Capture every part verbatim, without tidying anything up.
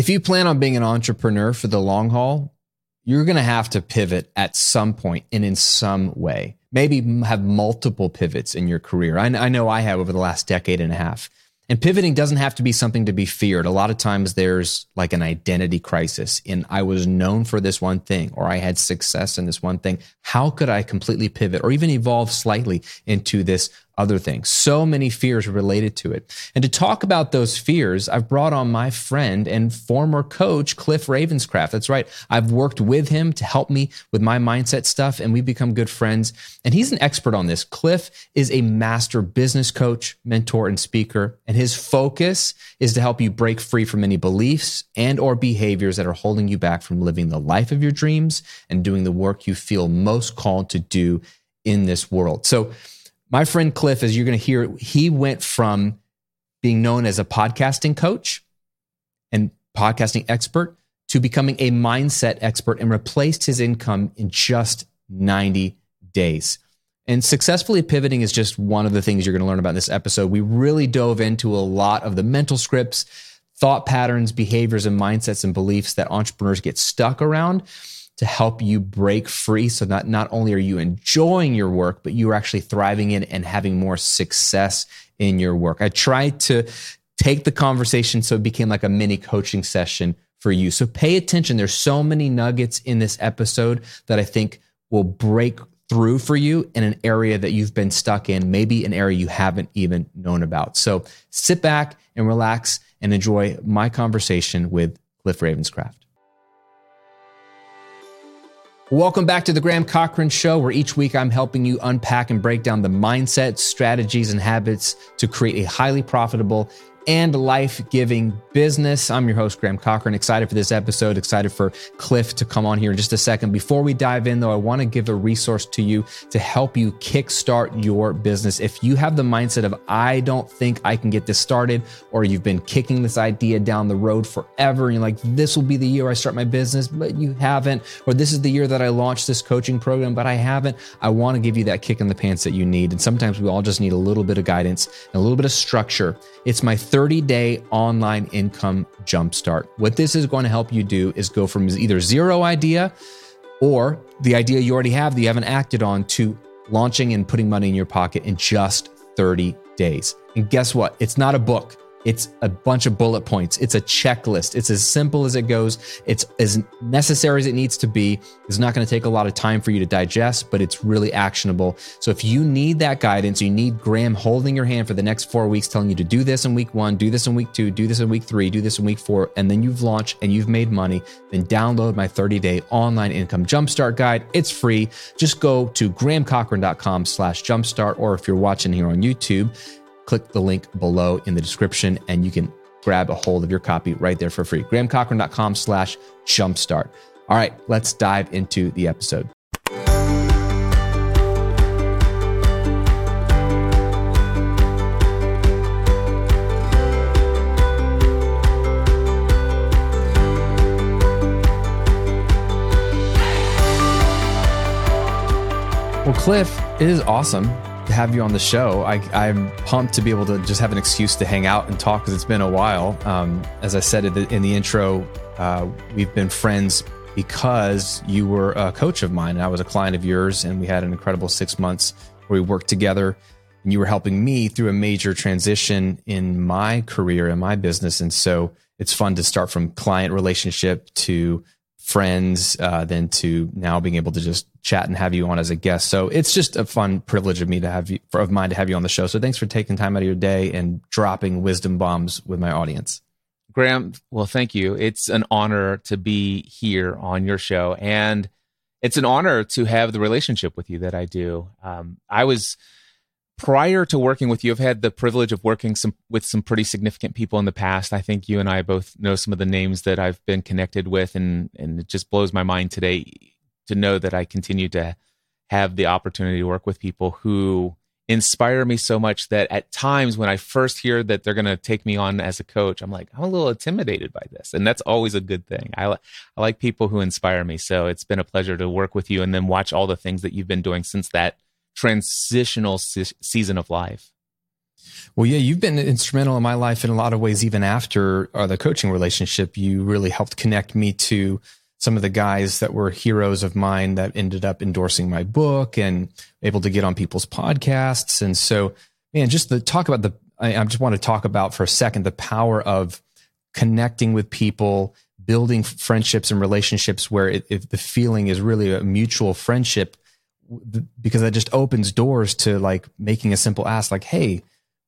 If you plan on being an entrepreneur for the long haul, you're going to have to pivot at some point and in some way. Maybe have multiple pivots in your career. I, I know I have over the last decade and a half. And pivoting doesn't have to be something to be feared. A lot of times there's like an identity crisis in I was known for this one thing, or I had success in this one thing. How could I completely pivot or even evolve slightly into this other thing? So many fears related to it. And to talk about those fears, I've brought on my friend and former coach, Cliff Ravenscraft. That's right. I've worked with him to help me with my mindset stuff, and we've become good friends. And he's an expert on this. Cliff is a master business coach, mentor, and speaker. And his focus is to help you break free from any beliefs and or behaviors that are holding you back from living the life of your dreams and doing the work you feel most called to do in this world. So my friend Cliff, as you're going to hear, he went from being known as a podcasting coach and podcasting expert to becoming a mindset expert and replaced his income in just ninety days. And successfully pivoting is just one of the things you're going to learn about in this episode. We really dove into a lot of the mental scripts, thought patterns, behaviors, and mindsets and beliefs that entrepreneurs get stuck around, to help you break free so that not only are you enjoying your work, but you are actually thriving in and having more success in your work. I tried to take the conversation so it became like a mini coaching session for you. So pay attention. There's so many nuggets in this episode that I think will break through for you in an area that you've been stuck in, maybe an area you haven't even known about. So sit back and relax and enjoy my conversation with Cliff Ravenscraft. Welcome back to the Graham Cochran Show, where each week I'm helping you unpack and break down the mindset, strategies, and habits to create a highly profitable and life-giving business. I'm your host, Graham Cochran. Excited for this episode, excited for Cliff to come on here in just a second. Before we dive in, though, I want to give a resource to you to help you kickstart your business. If you have the mindset of, I don't think I can get this started, or you've been kicking this idea down the road forever, and you're like, this will be the year I start my business, but you haven't, or this is the year that I launched this coaching program, but I haven't, I want to give you that kick in the pants that you need. And sometimes we all just need a little bit of guidance and a little bit of structure. It's my thirty-day online income jumpstart. What this is going to help you do is go from either zero idea or the idea you already have that you haven't acted on to launching and putting money in your pocket in just thirty days. And guess what? It's not a book. It's a bunch of bullet points. It's a checklist. It's as simple as it goes. It's as necessary as it needs to be. It's not going to take a lot of time for you to digest, but it's really actionable. So if you need that guidance, you need Graham holding your hand for the next four weeks, telling you to do this in week one, do this in week two, do this in week three, do this in week four, and then you've launched and you've made money, then download my thirty-day online income jumpstart guide. It's free. Just go to grahamcochran.com slash jumpstart, or if you're watching here on YouTube, click the link below in the description and you can grab a hold of your copy right there for free. GrahamCochran.com slash jumpstart. All right, let's dive into the episode. Well, Cliff, it is awesome to have you on the show. I, I'm pumped to be able to just have an excuse to hang out and talk because it's been a while. Um, as I said in the, in the intro, uh, we've been friends because you were a coach of mine and I was a client of yours, and we had an incredible six months where we worked together, and you were helping me through a major transition in my career and my business. And so it's fun to start from client relationship to friends, uh, then to now being able to just chat and have you on as a guest. So it's just a fun privilege of me to have you, of mine to have you on the show. So thanks for taking time out of your day and dropping wisdom bombs with my audience. Graham, well, thank you. It's an honor to be here on your show, and it's an honor to have the relationship with you that I do. Um, I was, prior to working with you, I've had the privilege of working some, with some pretty significant people in the past. I think you and I both know some of the names that I've been connected with, and, and it just blows my mind today to know that I continue to have the opportunity to work with people who inspire me so much that at times when I first hear that they're going to take me on as a coach, I'm like, I'm a little intimidated by this. And that's always a good thing. I, I like people who inspire me. So it's been a pleasure to work with you and then watch all the things that you've been doing since that transitional se- season of life. Well, yeah, you've been instrumental in my life in a lot of ways, even after uh, the coaching relationship. You really helped connect me to some of the guys that were heroes of mine that ended up endorsing my book and able to get on people's podcasts. And so, man, just the talk about the, I, I just want to talk about for a second, the power of connecting with people, building friendships and relationships where it, if the feeling is really a mutual friendship, because that just opens doors to like making a simple ask like, hey,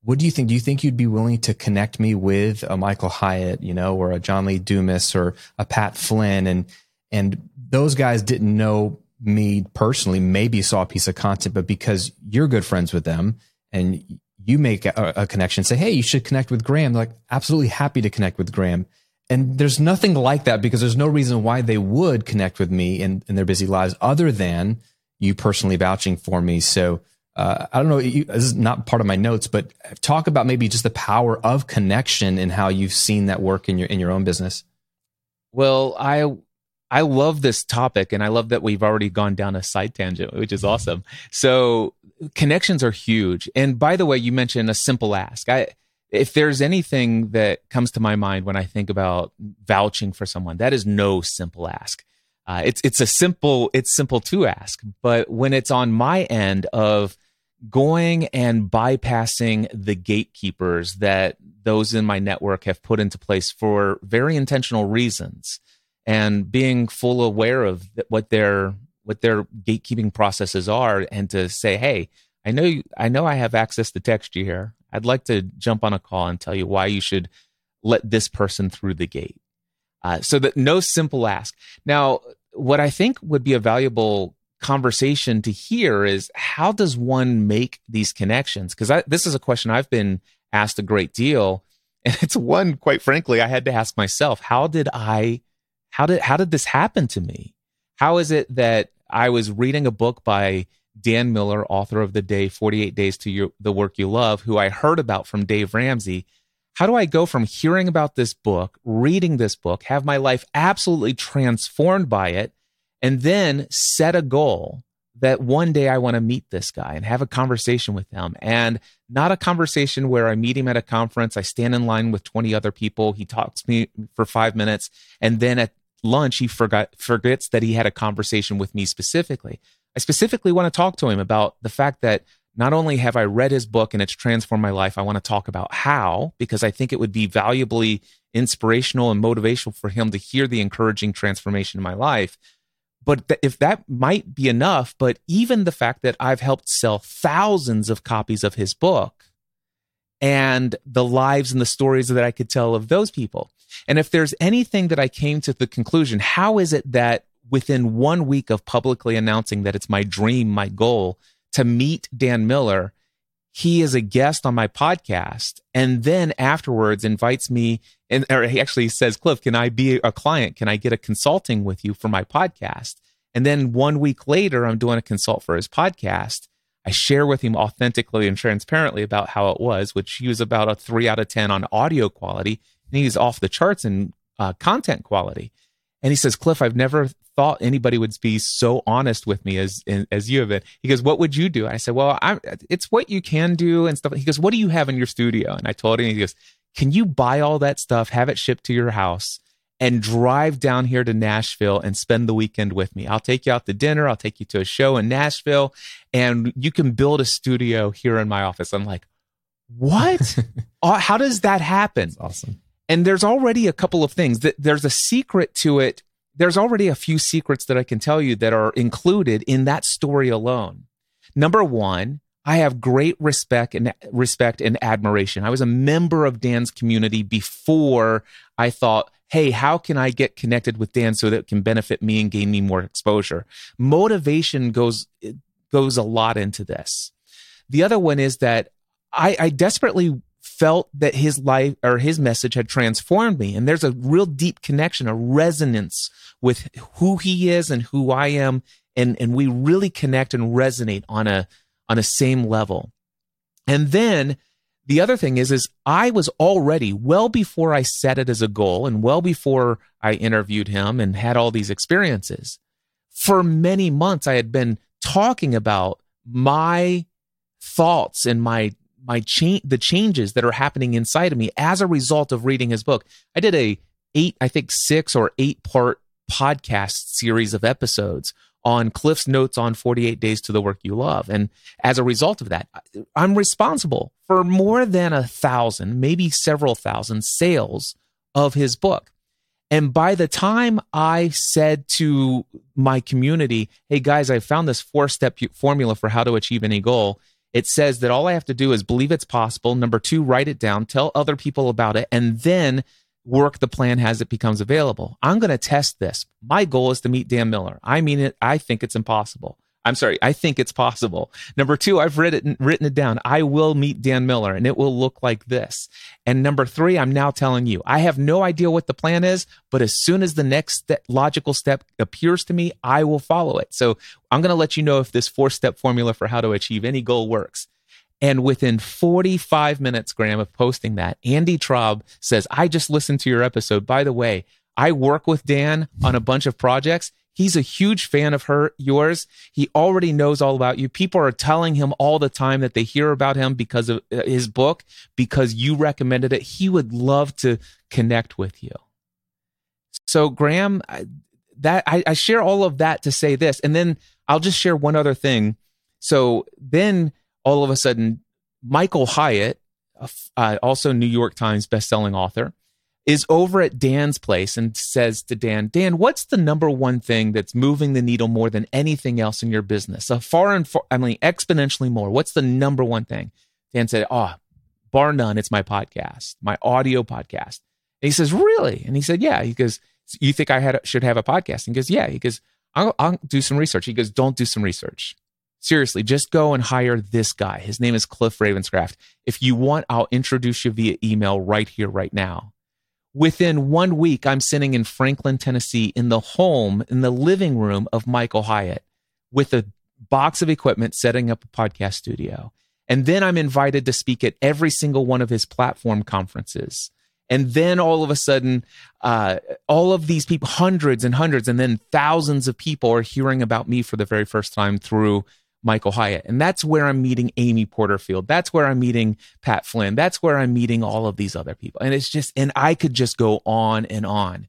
what do you think? Do you think you'd be willing to connect me with a Michael Hyatt, you know, or a John Lee Dumas or a Pat Flynn? And, and those guys didn't know me personally, maybe saw a piece of content, but because you're good friends with them and you make a, a connection, say, hey, you should connect with Graham. They're like, absolutely happy to connect with Graham. And there's nothing like that because there's no reason why they would connect with me in, in their busy lives other than you personally vouching for me. So Uh, I don't know, you, this is not part of my notes, but talk about maybe just the power of connection and how you've seen that work in your in your own business. Well, I I love this topic, and I love that we've already gone down a side tangent, which is awesome. So connections are huge. And by the way, you mentioned a simple ask. I, if there's anything that comes to my mind when I think about vouching for someone, that is no simple ask. Uh, it's it's a simple it's simple to ask, but when it's on my end of going and bypassing the gatekeepers that those in my network have put into place for very intentional reasons, and being full aware of what their what their gatekeeping processes are, and to say, hey, I know you, I know I have access to text you here. I'd like to jump on a call and tell you why you should let this person through the gate. Uh, so that no simple ask. Now, what I think would be a valuable conversation to hear is, how does one make these connections? Because this is a question I've been asked a great deal, and it's one, quite frankly, I had to ask myself: How did I? How did how did this happen to me? How is it that I was reading a book by Dan Miller, author of the day forty-eight Days to Your, the Work You Love, who I heard about from Dave Ramsey? How do I go from hearing about this book, reading this book, have my life absolutely transformed by it, and then set a goal that one day I want to meet this guy and have a conversation with him? And not a conversation where I meet him at a conference, I stand in line with twenty other people, he talks to me for five minutes, and then at lunch he forgot, forgets that he had a conversation with me specifically. I specifically want to talk to him about the fact that not only have I read his book and it's transformed my life, I want to talk about how, because I think it would be valuably inspirational and motivational for him to hear the encouraging transformation in my life. But th- if that might be enough, but even the fact that I've helped sell thousands of copies of his book and the lives and the stories that I could tell of those people. And if there's anything that I came to the conclusion, how is it that within one week of publicly announcing that it's my dream, my goal, to meet Dan Miller, he is a guest on my podcast, and then afterwards invites me, and or he actually says, Cliff, can I be a client? Can I get a consulting with you for my podcast? And then one week later, I'm doing a consult for his podcast. I share with him authentically and transparently about how it was, which he was about a three out of ten on audio quality, and he's off the charts in uh, content quality. And he says, Cliff, I've never thought anybody would be so honest with me as as you have been. He goes, what would you do? And I said, well, I'm, it's what you can do and stuff. He goes, what do you have in your studio? And I told him, he goes, can you buy all that stuff, have it shipped to your house, and drive down here to Nashville and spend the weekend with me? I'll take you out to dinner. I'll take you to a show in Nashville, and you can build a studio here in my office. I'm like, what? How does that happen? That's awesome. And there's already a couple of things that there's a secret to it. There's already a few secrets that I can tell you that are included in that story alone. Number one, I have great respect and respect and admiration. I was a member of Dan's community before I thought, hey, how can I get connected with Dan so that it can benefit me and gain me more exposure? Motivation goes, goes a lot into this. The other one is that I, I desperately felt that his life or his message had transformed me. And there's a real deep connection, a resonance with who he is and who I am. And, and we really connect and resonate on a, on a same level. And then the other thing is, is I was already, well before I set it as a goal and well before I interviewed him and had all these experiences, for many months, I had been talking about my thoughts and my my cha- the changes that are happening inside of me as a result of reading his book. I did a eight, I think six or eight part podcast series of episodes on Cliff's notes on forty-eight Days to the Work You Love. And as a result of that, I'm responsible for more than a thousand, maybe several thousand sales of his book. And by the time I said to my community, hey guys, I found this four-step formula for how to achieve any goal. It says that all I have to do is believe it's possible. Number two, write it down, tell other people about it, and then work the plan as it becomes available. I'm going to test this. My goal is to meet Dan Miller. I mean it. I think it's impossible. I'm sorry. I think it's possible. Number two, I've read it, written it down. I will meet Dan Miller and it will look like this. And number three, I'm now telling you, I have no idea what the plan is, but as soon as the next step, logical step appears to me, I will follow it. So I'm going to let you know if this four-step formula for how to achieve any goal works. And within forty-five minutes, Graham, of posting that, Andy Traub says, I just listened to your episode. By the way, I work with Dan on a bunch of projects. He's a huge fan of her, yours. He already knows all about you. People are telling him all the time that they hear about him because of his book, because you recommended it. He would love to connect with you. So, Graham, that I, I share all of that to say this. And then I'll just share one other thing. So then... all of a sudden, Michael Hyatt, uh, also New York Times bestselling author, is over at Dan's place and says to Dan, Dan, what's the number one thing that's moving the needle more than anything else in your business? So far and far, I mean, exponentially more. What's the number one thing? Dan said, oh, bar none, it's my podcast, my audio podcast. And he says, really? And he said, yeah. He goes, you think I had, should have a podcast? And he goes, yeah. He goes, I'll, I'll do some research. He goes, don't do some research. Seriously, just go and hire this guy. His name is Cliff Ravenscraft. If you want, I'll introduce you via email right here, right now. Within one week, I'm sitting in Franklin, Tennessee, in the home, in the living room of Michael Hyatt with a box of equipment, setting up a podcast studio. And then I'm invited to speak at every single one of his platform conferences. And then all of a sudden, uh, all of these people, hundreds and hundreds, and then thousands of people are hearing about me for the very first time through Michael Hyatt. And that's where I'm meeting Amy Porterfield. That's where I'm meeting Pat Flynn. That's where I'm meeting all of these other people. And it's just, and I could just go on and on.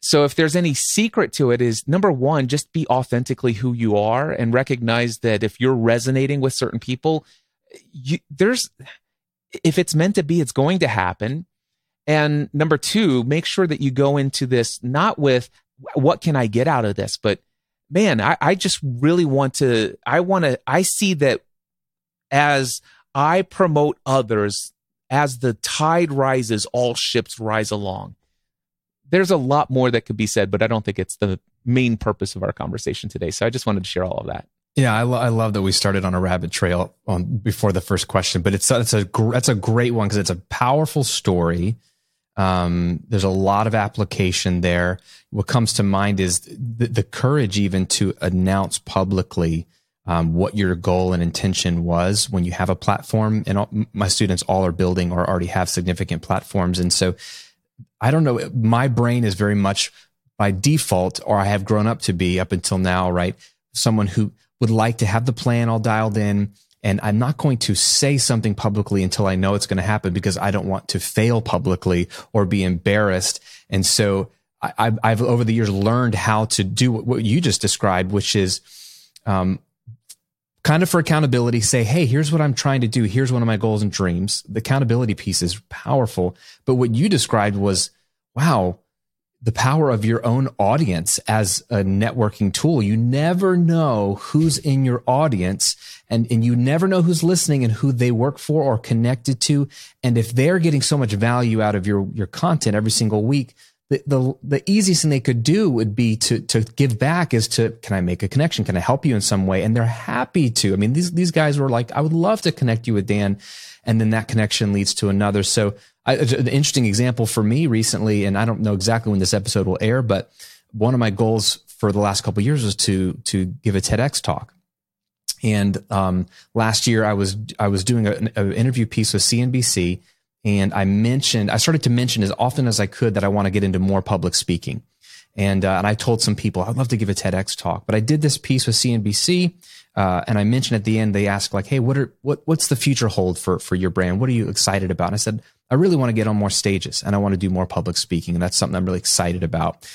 So if there's any secret to it is, number one, just be authentically who you are and recognize that if you're resonating with certain people, you, there's, if it's meant to be, it's going to happen. And number two, make sure that you go into this, not with what can I get out of this, but Man, I, I just really want to, I want to, I see that as I promote others, as the tide rises, all ships rise along. There's a lot more that could be said, but I don't think it's the main purpose of our conversation today. So I just wanted to share all of that. Yeah, I, lo- I love that we started on a rabbit trail on before the first question, but it's, it's a, gr- that's a great one because it's a powerful story. Um, there's a lot of application there. What comes to mind is the, the courage even to announce publicly um, what your goal and intention was when you have a platform. And all, my students all are building or already have significant platforms. And so I don't know, my brain is very much by default, or I have grown up to be up until now, right? Someone who would like to have the plan all dialed in. And I'm not going to say something publicly until I know it's going to happen because I don't want to fail publicly or be embarrassed. And so I, I've over the years learned how to do what you just described, which is um, kind of for accountability, say, hey, here's what I'm trying to do. Here's one of my goals and dreams. The accountability piece is powerful. But what you described was, wow, the power of your own audience as a networking tool. You never know who's in your audience and, and you never know who's listening and who they work for or connected to. And if they're getting so much value out of your, your content every single week, the, the, the easiest thing they could do would be to, to give back is to, can I make a connection? Can I help you in some way? And they're happy to. I mean, these, these guys were like, I would love to connect you with Dan. And then that connection leads to another. So I, an interesting example for me recently, and I don't know exactly when this episode will air, but one of my goals for the last couple of years was to to give a TEDx talk. And um, last year, I was I was doing an interview piece with C N B C, and I mentioned I started to mention as often as I could that I want to get into more public speaking. And, uh, and I told some people, I'd love to give a TEDx talk, but I did this piece with C N B C. Uh, and I mentioned at the end, they asked like, hey, what are, what, what's the future hold for, for your brand? What are you excited about? And I said, I really want to get on more stages and I want to do more public speaking. And that's something I'm really excited about.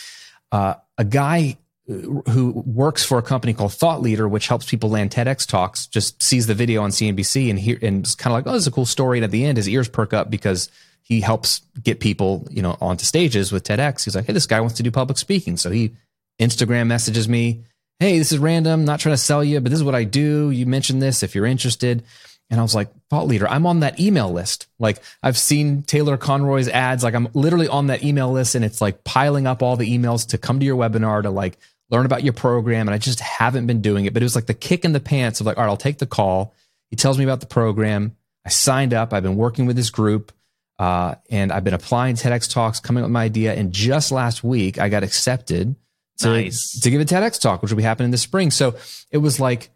Uh, a guy who works for a company called Thought Leader, which helps people land TEDx talks, just sees the video on C N B C and hear, and it's kind of like, oh, this is a cool story. And at the end, his ears perk up because he helps get people, you know, onto stages with TEDx. He's like, hey, this guy wants to do public speaking. So he Instagram messages me, hey, this is random, not trying to sell you, but this is what I do. You mentioned this if you're interested. And I was like, Thought Leader, I'm on that email list. Like I've seen Taylor Conroy's ads. Like I'm literally on that email list and it's like piling up all the emails to come to your webinar to like learn about your program. And I just haven't been doing it, but it was like the kick in the pants of like, all right, I'll take the call. He tells me about the program. I signed up. I've been working with this group. Uh, and I've been applying TEDx talks, coming up with my idea. And just last week I got accepted to, nice. to give a TEDx talk, which will be happening this spring. So it was like,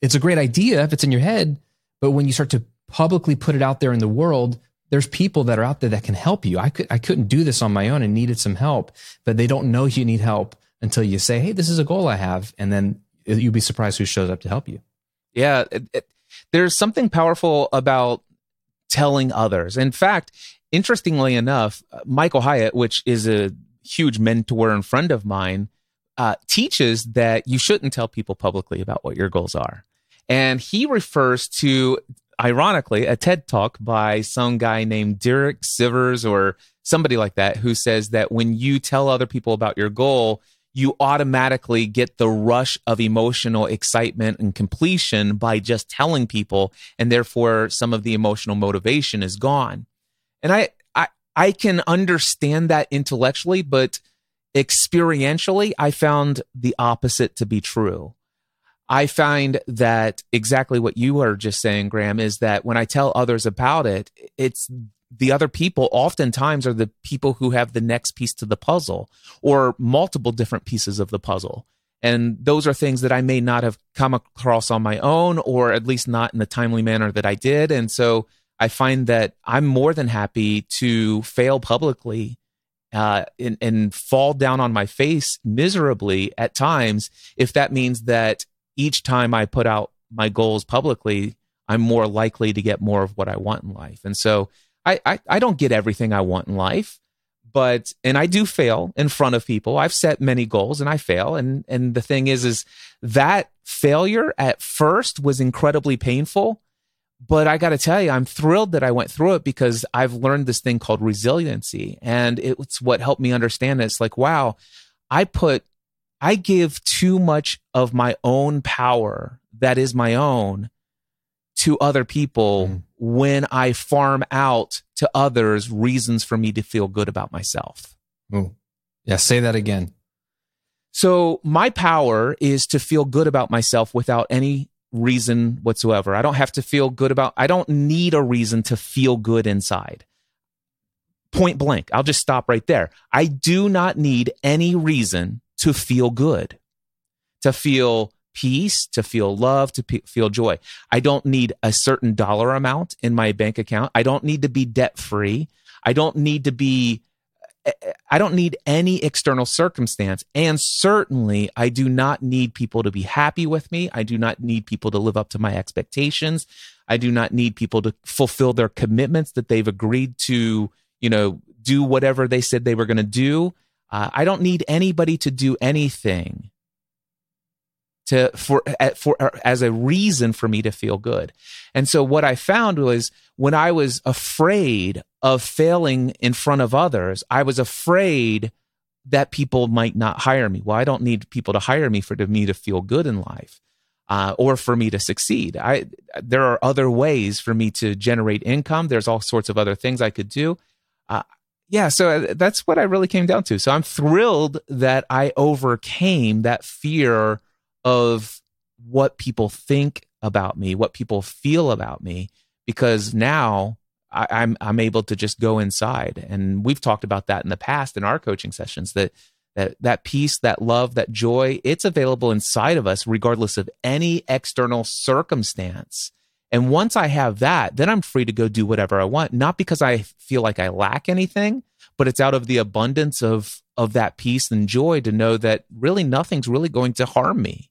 it's a great idea if it's in your head, but when you start to publicly put it out there in the world, there's people that are out there that can help you. I could, I couldn't do this on my own and needed some help, but they don't know you need help until you say, hey, this is a goal I have. And then you'll be surprised who shows up to help you. Yeah. It, it, there's something powerful about telling others. In fact, interestingly enough, Michael Hyatt, which is a huge mentor and friend of mine, uh, teaches that you shouldn't tell people publicly about what your goals are. And he refers to, ironically, a TED Talk by some guy named Derek Sivers or somebody like that, who says that when you tell other people about your goal, you automatically get the rush of emotional excitement and completion by just telling people, and therefore some of the emotional motivation is gone. And I, I, I can understand that intellectually, but experientially, I found the opposite to be true. I find that exactly what you are just saying, Graham, is that when I tell others about it, it's the other people oftentimes are the people who have the next piece to the puzzle or multiple different pieces of the puzzle. And those are things that I may not have come across on my own, or at least not in the timely manner that I did. And so I find that I'm more than happy to fail publicly uh, and, and fall down on my face miserably at times, if that means that each time I put out my goals publicly, I'm more likely to get more of what I want in life. And so I, I, I don't get everything I want in life, but, and I do fail in front of people. I've set many goals and I fail. And, and the thing is, is that failure at first was incredibly painful, but I got to tell you, I'm thrilled that I went through it because I've learned this thing called resiliency. And it's what helped me understand this. Like, wow, I put, I give too much of my own power that is my own to other people mm. when I farm out to others reasons for me to feel good about myself. Ooh. Yeah, say that again. So my power is to feel good about myself without any reason whatsoever. I don't have to feel good about, I don't need a reason to feel good inside. Point blank. I'll just stop right there. I do not need any reason to feel good, to feel peace, to feel love, to pe- feel joy. I don't need a certain dollar amount in my bank account. I don't need to be debt-free. I don't need to be, I don't need any external circumstance. And certainly I do not need people to be happy with me. I do not need people to live up to my expectations. I do not need people to fulfill their commitments that they've agreed to, you know, do whatever they said they were going to do. Uh, I don't need anybody to do anything to for for as a reason for me to feel good. And so what I found was when I was afraid of failing in front of others, I was afraid that people might not hire me. Well, I don't need people to hire me for me to feel good in life uh, or for me to succeed. I there are other ways for me to generate income. There's all sorts of other things I could do. Uh, Yeah, so that's what I really came down to. So I'm thrilled that I overcame that fear of what people think about me, what people feel about me, because now I, I'm I'm able to just go inside. And we've talked about that in the past in our coaching sessions, that that that peace, that love, that joy, it's available inside of us regardless of any external circumstance. And once I have that, then I'm free to go do whatever I want, not because I feel like I lack anything, but it's out of the abundance of of that peace and joy to know that really nothing's really going to harm me.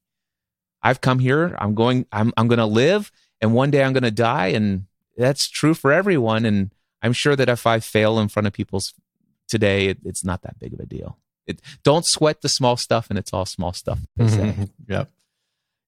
I've come here, I'm going, I'm I'm going to live, and one day I'm going to die, and that's true for everyone. And I'm sure that if I fail in front of people today, it, it's not that big of a deal. It, don't sweat the small stuff, and it's all small stuff. They say. Mm-hmm. Yep.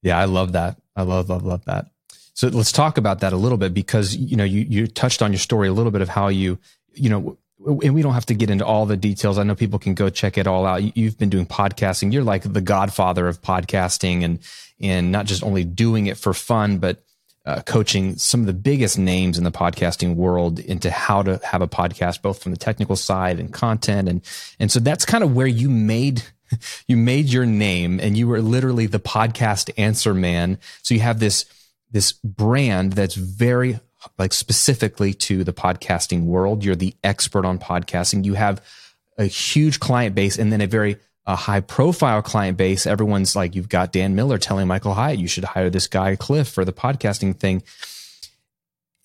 Yeah, I love that. I love, love, love that. So let's talk about that a little bit, because you know you you touched on your story a little bit of how you you know. And we don't have to get into all the details. I know people can go check it all out. You've been doing podcasting. You're like the godfather of podcasting, and and not just only doing it for fun, but uh, coaching some of the biggest names in the podcasting world into how to have a podcast, both from the technical side and content. And and so that's kind of where you made you made your name, and you were literally the Podcast Answer Man. So you have this this brand that's very like specifically to the podcasting world. You're the expert on podcasting. You have a huge client base, and then a very uh, high profile client base. Everyone's like, you've got Dan Miller telling Michael Hyatt, you should hire this guy, Cliff, for the podcasting thing.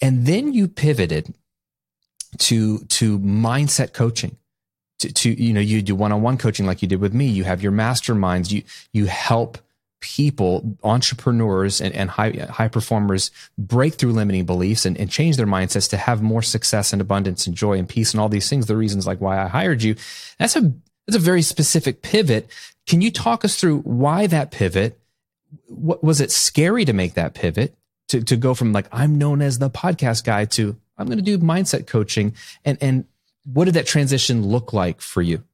And then you pivoted to, to mindset coaching, to, to, you know, you do one-on-one coaching like you did with me. You have your masterminds. You, you help people, entrepreneurs and, and high high performers break through limiting beliefs and, and change their mindsets to have more success and abundance and joy and peace and all these things. The reasons like why I hired you. That's a that's a very specific pivot. Can you talk us through why that pivot? What was it scary to make that pivot to to go from like I'm known as the podcast guy to I'm going to do mindset coaching, and and what did that transition look like for you?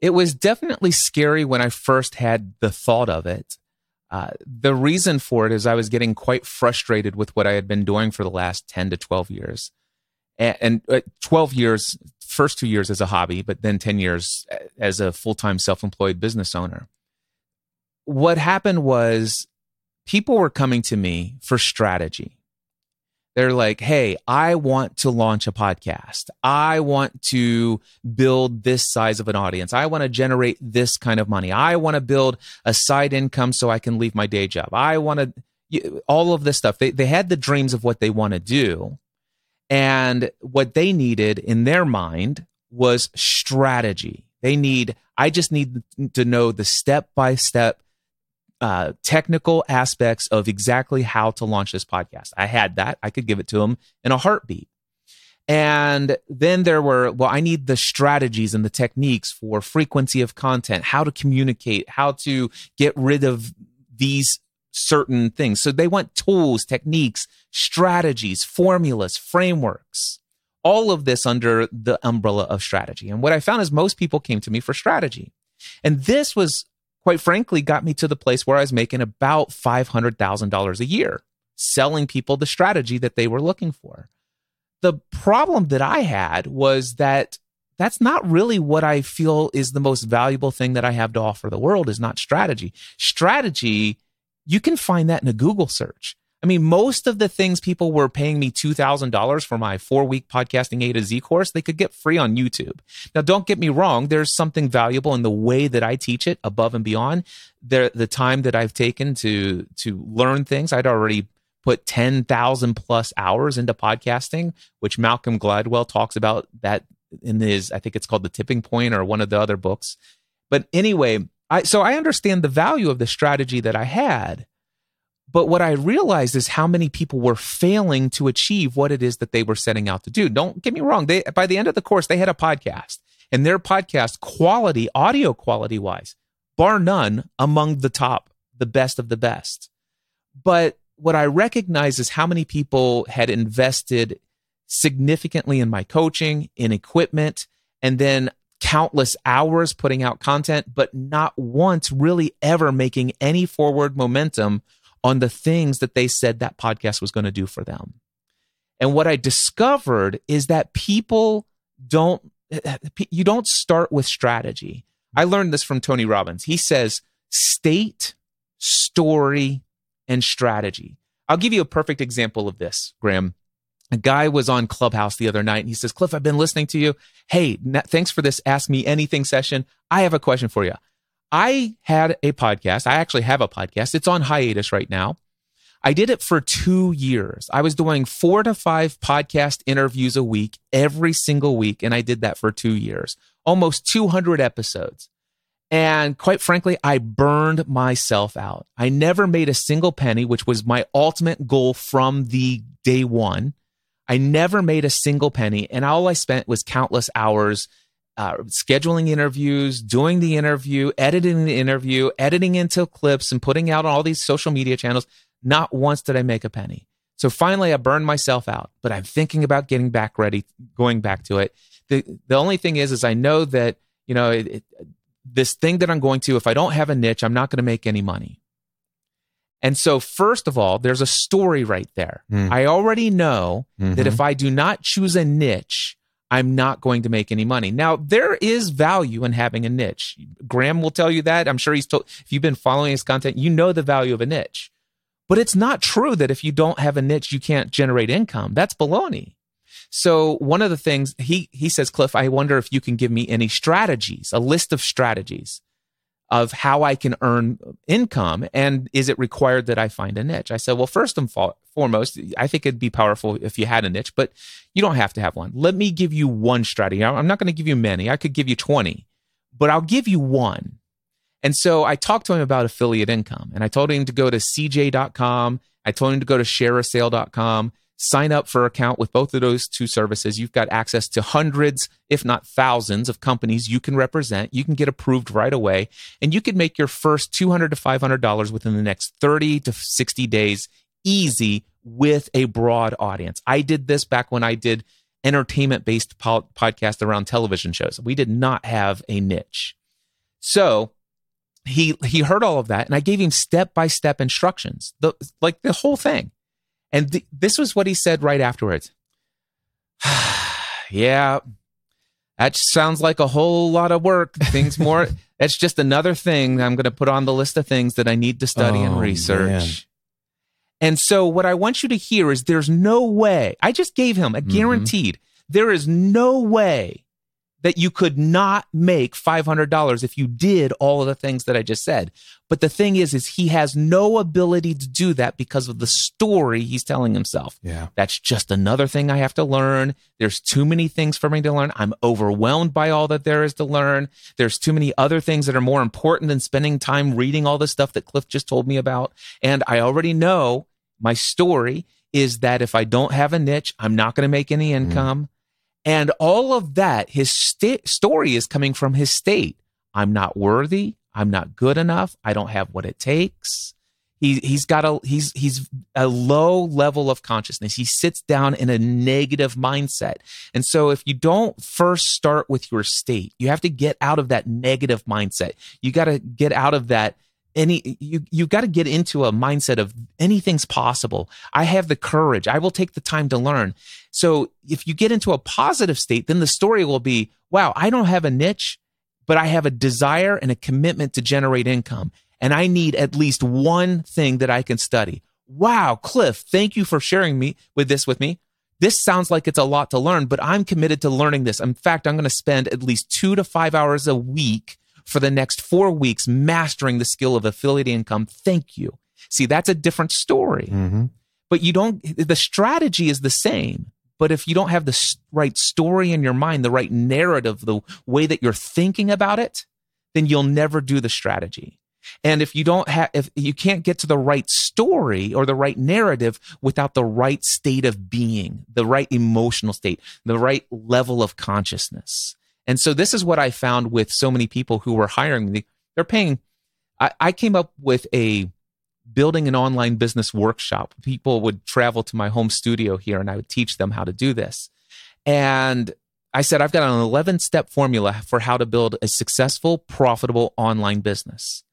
It was definitely scary when I first had the thought of it. Uh, the reason for it is I was getting quite frustrated with what I had been doing for the last ten to twelve years. And, and uh, twelve years, first two years as a hobby, but then ten years as a full-time self-employed business owner. What happened was people were coming to me for strategy. They're like, hey, I want to launch a podcast. I want to build this size of an audience. I want to generate this kind of money. I want to build a side income so I can leave my day job. I want to, all of this stuff. They they had the dreams of what they want to do. And what they needed in their mind was strategy. They need, I just need to know the step-by-step Uh, technical aspects of exactly how to launch this podcast. I had that. I could give it to them in a heartbeat. And then there were, well, I need the strategies and the techniques for frequency of content, how to communicate, how to get rid of these certain things. So they want tools, techniques, strategies, formulas, frameworks, all of this under the umbrella of strategy. And what I found is most people came to me for strategy. And this was quite frankly, got me to the place where I was making about five hundred thousand dollars a year, selling people the strategy that they were looking for. The problem that I had was that that's not really what I feel is the most valuable thing that I have to offer the world, is not strategy. Strategy, you can find that in a Google search. I mean, most of the things people were paying me two thousand dollars for my four-week podcasting A to Z course, they could get free on YouTube. Now, don't get me wrong. There's something valuable in the way that I teach it above and beyond the, the time that I've taken to, to learn things. I'd already put ten thousand plus hours into podcasting, which Malcolm Gladwell talks about that in his, I think it's called The Tipping Point or one of the other books. But anyway, I, so I understand the value of the strategy that I had. But what I realized is how many people were failing to achieve what it is that they were setting out to do. Don't get me wrong. They, by the end of the course, they had a podcast, and their podcast quality, audio quality wise, bar none, among the top, the best of the best. But what I recognize is how many people had invested significantly in my coaching, in equipment, and then countless hours putting out content, but not once really ever making any forward momentum on the things that they said that podcast was going to do for them. And what I discovered is that people don't, you don't start with strategy. I learned this from Tony Robbins. He says, state, story, and strategy. I'll give you a perfect example of this, Graham. A guy was on Clubhouse the other night, and he says, Cliff, I've been listening to you. Hey, thanks for this Ask Me Anything session. I have a question for you. I had a podcast. I actually have a podcast. It's on hiatus right now. I did it for two years. I was doing four to five podcast interviews a week, every single week. And I did that for two years, almost two hundred episodes. And quite frankly, I burned myself out. I never made a single penny, which was my ultimate goal from the day one. I never made a single penny. And all I spent was countless hours Uh, scheduling interviews, doing the interview, editing the interview, editing into clips and putting out on all these social media channels. Not once did I make a penny. So finally, I burned myself out, but I'm thinking about getting back ready, going back to it. The The only thing is, is I know that, you know, it, it, this thing that I'm going to, if I don't have a niche, I'm not going to make any money. And so first of all, there's a story right there. Mm. I already know mm-hmm. that if I do not choose a niche, I'm not going to make any money. Now, there is value in having a niche. Graham will tell you that. I'm sure he's told, if you've been following his content, you know the value of a niche. But it's not true that if you don't have a niche, you can't generate income. That's baloney. So one of the things, he he says, Cliff, I wonder if you can give me any strategies, a list of strategies of how I can earn income, and is it required that I find a niche? I said, well, first and fo- foremost, I think it'd be powerful if you had a niche, but you don't have to have one. Let me give you one strategy. I'm not going to give you many. I could give you twenty, but I'll give you one. And so I talked to him about affiliate income, and I told him to go to c j dot com. I told him to go to share a sale dot com, sign up for an account with both of those two services. You've got access to hundreds, if not thousands, of companies you can represent. You can get approved right away, and you can make your first two hundred to five hundred dollars within the next thirty to sixty days easy with a broad audience. I did this back when I did entertainment-based po- podcasts around television shows. We did not have a niche. So he he heard all of that, and I gave him step-by-step instructions, the, like the whole thing. And th- this was what he said right afterwards. Yeah, that sounds like a whole lot of work. Things more. That's just another thing that I'm going to put on the list of things that I need to study oh, and research. Man. And so what I want you to hear is there's no way. I just gave him a guaranteed. Mm-hmm. There is no way that you could not make five hundred dollars if you did all of the things that I just said. But the thing is, is he has no ability to do that because of the story he's telling himself. Yeah. That's just another thing I have to learn. There's too many things for me to learn. I'm overwhelmed by all that there is to learn. There's too many other things that are more important than spending time reading all the stuff that Cliff just told me about. And I already know my story is that if I don't have a niche, I'm not going to make any income. Mm. And all of that, his st- story is coming from his state. I'm not worthy. I'm not good enough. I don't have what it takes. He, he's got a he's he's a low level of consciousness. He sits down in a negative mindset. And so if you don't first start with your state, you have to get out of that negative mindset. You got to get out of that. Any you you got to get into a mindset of anything's possible. I have the courage. I will take the time to learn. So if you get into a positive state, then the story will be, wow, I don't have a niche, but I have a desire and a commitment to generate income. And I need at least one thing that I can study. Wow, Cliff, thank you for sharing me with this with me. This sounds like it's a lot to learn, but I'm committed to learning this. In fact, I'm going to spend at least two to five hours a week for the next four weeks, mastering the skill of affiliate income. Thank you. See, that's a different story. Mm-hmm. But you don't, the strategy is the same. But if you don't have the right story in your mind, the right narrative, the way that you're thinking about it, then you'll never do the strategy. And if you don't have, if you can't get to the right story or the right narrative without the right state of being, the right emotional state, the right level of consciousness. And so this is what I found with so many people who were hiring me. They're paying. I, I came up with a building an online business workshop. People would travel to my home studio here and I would teach them how to do this. And I said, I've got an eleven-step formula for how to build a successful, profitable online business.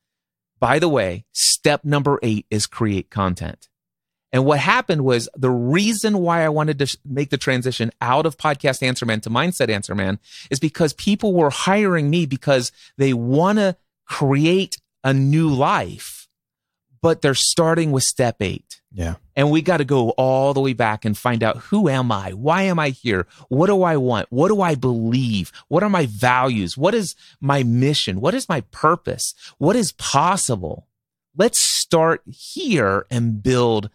By the way, step number eight is create content. And what happened was the reason why I wanted to make the transition out of Podcast Answer Man to Mindset Answer Man is because people were hiring me because they want to create a new life, but they're starting with step eight. Yeah. And we got to go all the way back and find out, who am I? Why am I here? What do I want? What do I believe? What are my values? What is my mission? What is my purpose? What is possible? Let's start here and build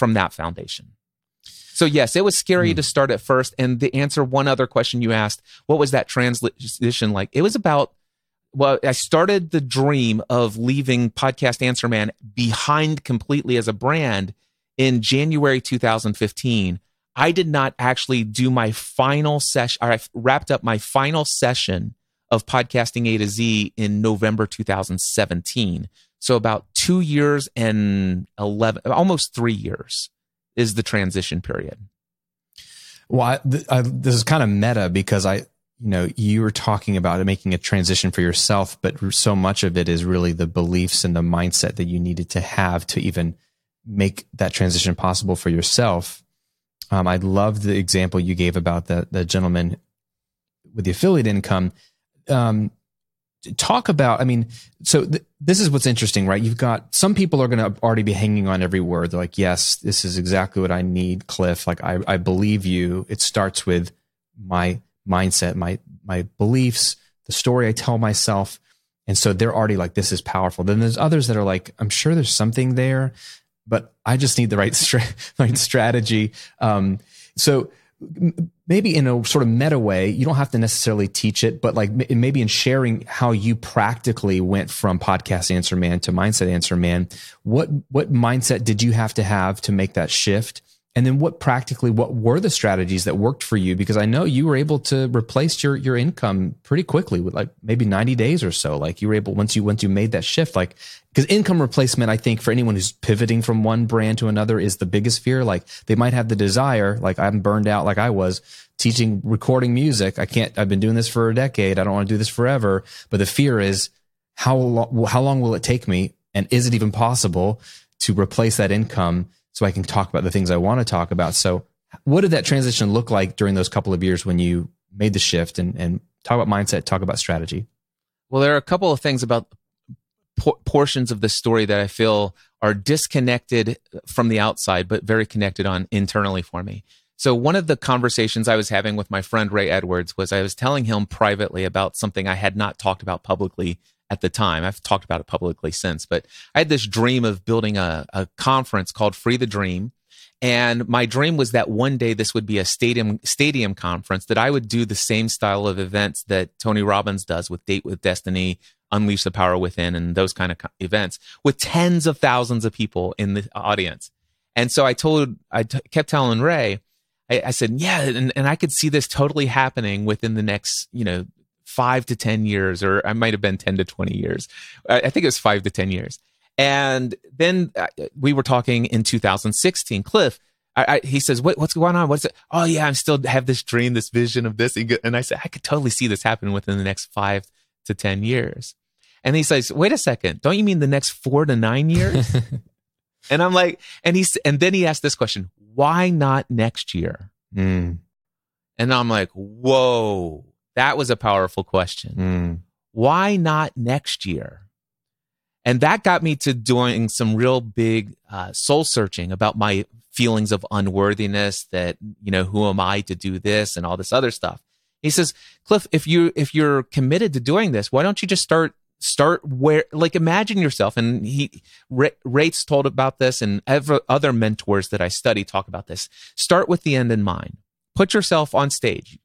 from that foundation. So yes, it was scary mm. to start at first. And the answer, one other question you asked, what was that transition like? It was about, well, I started the dream of leaving Podcast Answer Man behind completely as a brand in January two thousand fifteen. I did not actually do my final session. I wrapped up my final session of Podcasting A to Z in November two thousand seventeen. So about two years and eleven, almost three years is the transition period. Well, I, th- I, this is kind of meta because I, you know, you were talking about making a transition for yourself, but so much of it is really the beliefs and the mindset that you needed to have to even make that transition possible for yourself. Um, I love the example you gave about the, the gentleman with the affiliate income. Um, talk about, I mean, so th- this is what's interesting, right? You've got, some people are going to already be hanging on every word. They're like, yes, this is exactly what I need, Cliff. Like, I, I believe you. It starts with my mindset, my, my beliefs, the story I tell myself. And so they're already like, this is powerful. Then there's others that are like, I'm sure there's something there, but I just need the right, stra- right strategy. Um, so maybe in a sort of meta way, you don't have to necessarily teach it, but like maybe in sharing how you practically went from Podcast Answer Man to Mindset Answer Man, what, what mindset did you have to have to make that shift? And then what practically, what were the strategies that worked for you? Because I know you were able to replace your, your income pretty quickly with like maybe ninety days or so. Like you were able, once you, once you made that shift, like, because income replacement, I think for anyone who's pivoting from one brand to another is the biggest fear. Like they might have the desire, like I'm burned out, like I was teaching, recording music. I can't, I've been doing this for a decade. I don't want to do this forever. But the fear is how long, how long will it take me? And is it even possible to replace that income so I can talk about the things I want to talk about? So what did that transition look like during those couple of years when you made the shift and, and talk about mindset, talk about strategy? Well, there are a couple of things about por- portions of the story that I feel are disconnected from the outside, but very connected on internally for me. So one of the conversations I was having with my friend Ray Edwards was I was telling him privately about something I had not talked about publicly at the time. I've talked about it publicly since, but I had this dream of building a, a conference called Free the Dream. And my dream was that one day this would be a stadium stadium conference, that I would do the same style of events that Tony Robbins does with Date with Destiny, Unleash the Power Within, and those kind of co- events with tens of thousands of people in the audience. And so I told, I t- kept telling Ray, I, I said, yeah, and, and I could see this totally happening within the next, you know, five to ten years, or I might've been ten to twenty years. I think it was five to ten years. And then we were talking in two thousand sixteen, Cliff, I, I, he says, what, what's going on? What's it? Oh yeah, I still have this dream, this vision of this. And I said, I could totally see this happen within the next five to ten years. And he says, wait a second, don't you mean the next four to nine years? And I'm like, and he's, and then he asked this question, why not next year? Mm. And I'm like, whoa. That was a powerful question. Mm. Why not next year? And that got me to doing some real big uh, soul searching about my feelings of unworthiness, that, you know, who am I to do this and all this other stuff. He says, Cliff, if you, if you're committed to doing this, why don't you just start, start where, like, imagine yourself. And he, R- Rates told about this, and ever, other mentors that I study talk about this. Start with the end in mind. Put yourself on stage,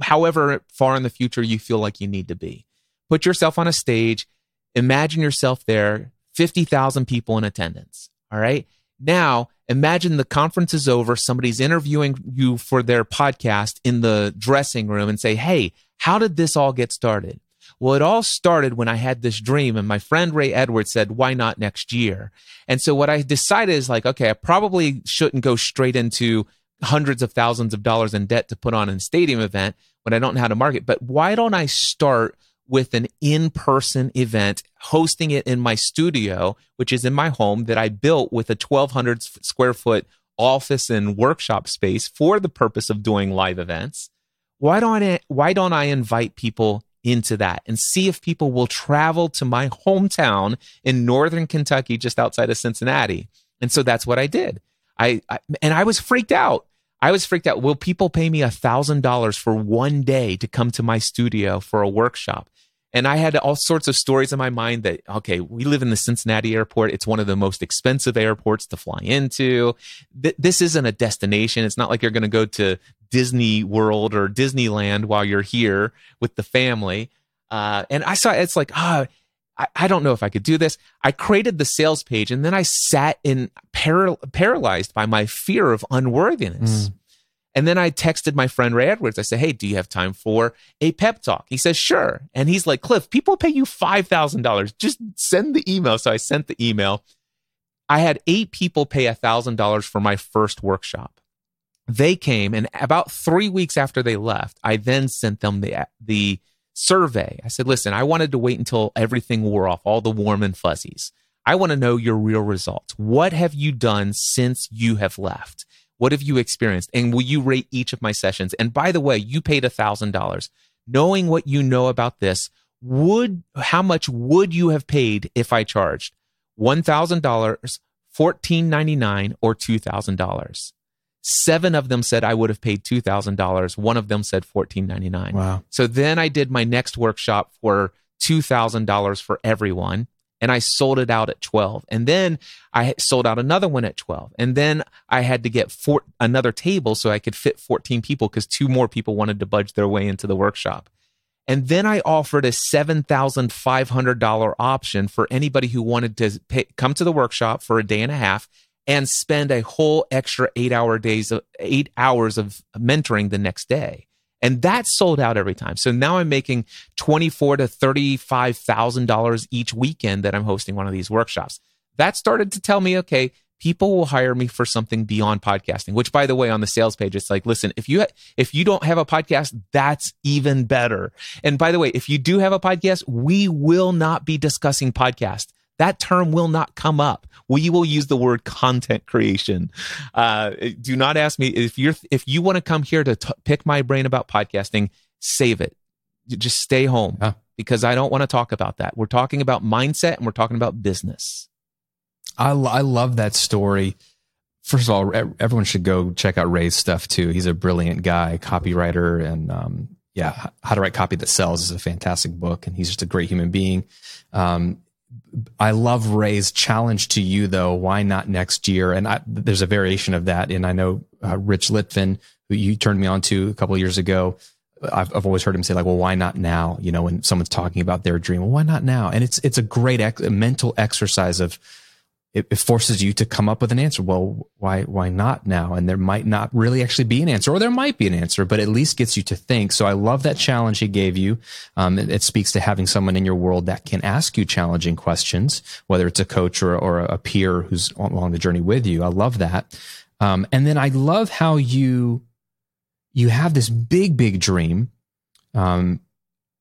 however far in the future you feel like you need to be. Put yourself on a stage, imagine yourself there, fifty thousand people in attendance, all right? Now, imagine the conference is over, somebody's interviewing you for their podcast in the dressing room and say, hey, how did this all get started? Well, it all started when I had this dream, and my friend Ray Edwards said, why not next year? And so what I decided is like, okay, I probably shouldn't go straight into hundreds of thousands of dollars in debt to put on a stadium event when I don't know how to market. But why don't I start with an in-person event, hosting it in my studio, which is in my home that I built with a twelve hundred square foot office and workshop space for the purpose of doing live events. Why don't I, why don't I invite people into that and see if people will travel to my hometown in Northern Kentucky, just outside of Cincinnati? And so that's what I did. I, I and I was freaked out. I was freaked out. Will people pay me a thousand dollars for one day to come to my studio for a workshop? And I had all sorts of stories in my mind that, okay, we live in the Cincinnati airport. It's one of the most expensive airports to fly into. Th- this isn't a destination. It's not like you're going to go to Disney World or Disneyland while you're here with the family. Uh, and I saw, it's like, ah, oh, I, I don't know if I could do this. I created the sales page, and then I sat in para- paralyzed by my fear of unworthiness. Mm. And then I texted my friend Ray Edwards. I said, hey, do you have time for a pep talk? He says, sure. And he's like, Cliff, people pay you five thousand dollars. Just send the email. So I sent the email. I had eight people pay one thousand dollars for my first workshop. They came, and about three weeks after they left, I then sent them the, the survey. I said, listen, I wanted to wait until everything wore off, all the warm and fuzzies. I want to know your real results. What have you done since you have left? What have you experienced? And will you rate each of my sessions? And by the way, you paid one thousand dollars. Knowing what you know about this, would how much would you have paid if I charged? one thousand dollars, fourteen ninety-nine dollars, or two thousand dollars? Seven of them said I would have paid two thousand dollars. One of them said fourteen ninety-nine dollars. Wow. So then I did my next workshop for two thousand dollars for everyone. And I sold it out at twelve. And then I sold out another one at twelve. And then I had to get four, another table so I could fit fourteen people because two more people wanted to budge their way into the workshop. And then I offered a seven thousand five hundred dollars option for anybody who wanted to pay, come to the workshop for a day and a half and spend a whole extra eight hour days, of, eight hours of mentoring the next day. And that sold out every time. So now I'm making twenty-four thousand to thirty-five thousand dollars each weekend that I'm hosting one of these workshops. That started to tell me, okay, people will hire me for something beyond podcasting, which, by the way, on the sales page, it's like, listen, if you, ha- if you don't have a podcast, that's even better. And by the way, if you do have a podcast, we will not be discussing podcast. That term will not come up. We will use the word content creation. Uh, do not ask me if you're if you want to come here to t- pick my brain about podcasting. Save it. Just stay home huh. because I don't want to talk about that. We're talking about mindset and we're talking about business. I lo- I love that story. First of all, everyone should go check out Ray's stuff too. He's a brilliant guy, copywriter, and um, yeah, How to Write Copy That Sells is a fantastic book, and he's just a great human being. Um, I love Ray's challenge to you, though. Why not next year? And I, there's a variation of that. And I know uh, Rich Litvin, who you turned me on to a couple of years ago. I've, I've always heard him say, like, well, why not now? You know, when someone's talking about their dream, well, why not now? And it's it's a great ex- mental exercise of it, it forces you to come up with an answer. Well, why why not now? And there might not really actually be an answer, or there might be an answer, but at least gets you to think. So I love that challenge he gave you. Um, it, it speaks to having someone in your world that can ask you challenging questions, whether it's a coach or, or a peer who's along the journey with you. I love that. Um, and then I love how you you have this big, big dream um,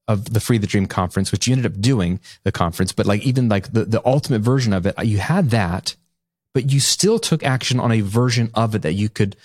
of the Free the Dream conference, which you ended up doing the conference, but like even like the, the ultimate version of it, you had that, but you still took action on a version of it that you could,